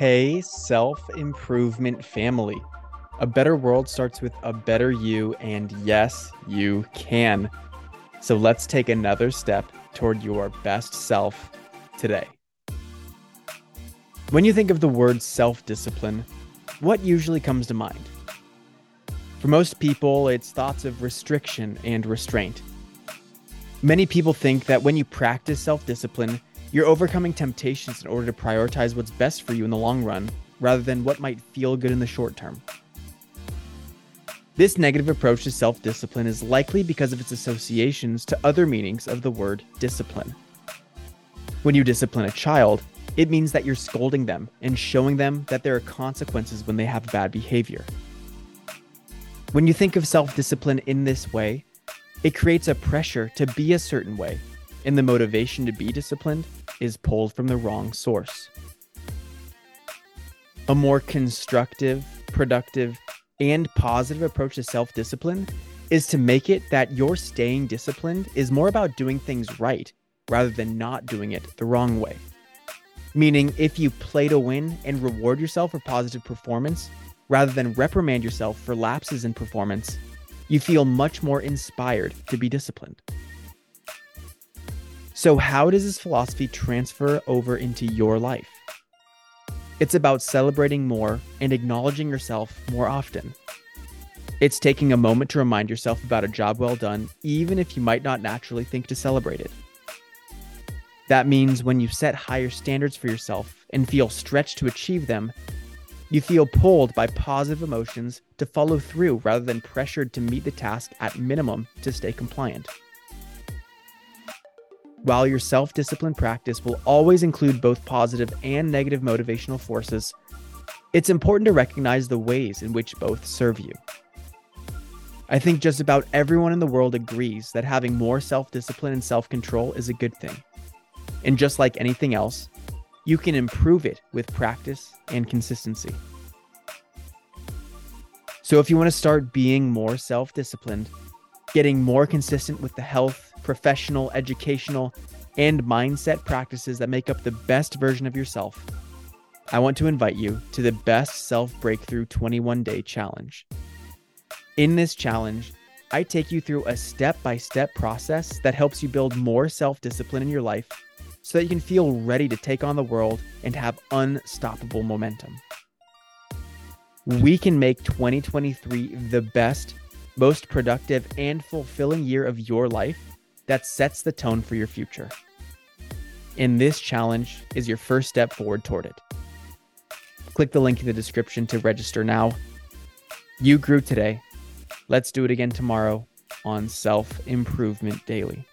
Hey, self-improvement family. A better world starts with a better you, and yes, you can. So let's take another step toward your best self today. When you think of the word self-discipline, what usually comes to mind? For most people, it's thoughts of restriction and restraint. Many people think that when you practice self-discipline, you're overcoming temptations in order to prioritize what's best for you in the long run, rather than what might feel good in the short term. This negative approach to self-discipline is likely because of its associations to other meanings of the word discipline. When you discipline a child, it means that you're scolding them and showing them that there are consequences when they have bad behavior. When you think of self-discipline in this way, it creates a pressure to be a certain way, and the motivation to be disciplined is pulled from the wrong source. A more constructive, productive, and positive approach to self-discipline is to make it that your staying disciplined is more about doing things right rather than not doing it the wrong way. Meaning, if you play to win and reward yourself for positive performance, rather than reprimand yourself for lapses in performance, you feel much more inspired to be disciplined. So how does this philosophy transfer over into your life? It's about celebrating more and acknowledging yourself more often. It's taking a moment to remind yourself about a job well done, even if you might not naturally think to celebrate it. That means when you set higher standards for yourself and feel stretched to achieve them, you feel pulled by positive emotions to follow through rather than pressured to meet the task at minimum to stay compliant. While your self-discipline practice will always include both positive and negative motivational forces, it's important to recognize the ways in which both serve you. I think just about everyone in the world agrees that having more self-discipline and self-control is a good thing. And just like anything else, you can improve it with practice and consistency. So if you want to start being more self-disciplined, getting more consistent with the health, professional, educational, and mindset practices that make up the best version of yourself, I want to invite you to the Best Self Breakthrough 21 Day Challenge. In this challenge, I take you through a step-by-step process that helps you build more self-discipline in your life, so that you can feel ready to take on the world and have unstoppable momentum. We can make 2023 the best, most productive, and fulfilling year of your life that sets the tone for your future. And this challenge is your first step forward toward it. Click the link in the description to register now. You grew today. Let's do it again tomorrow on Self-Improvement Daily.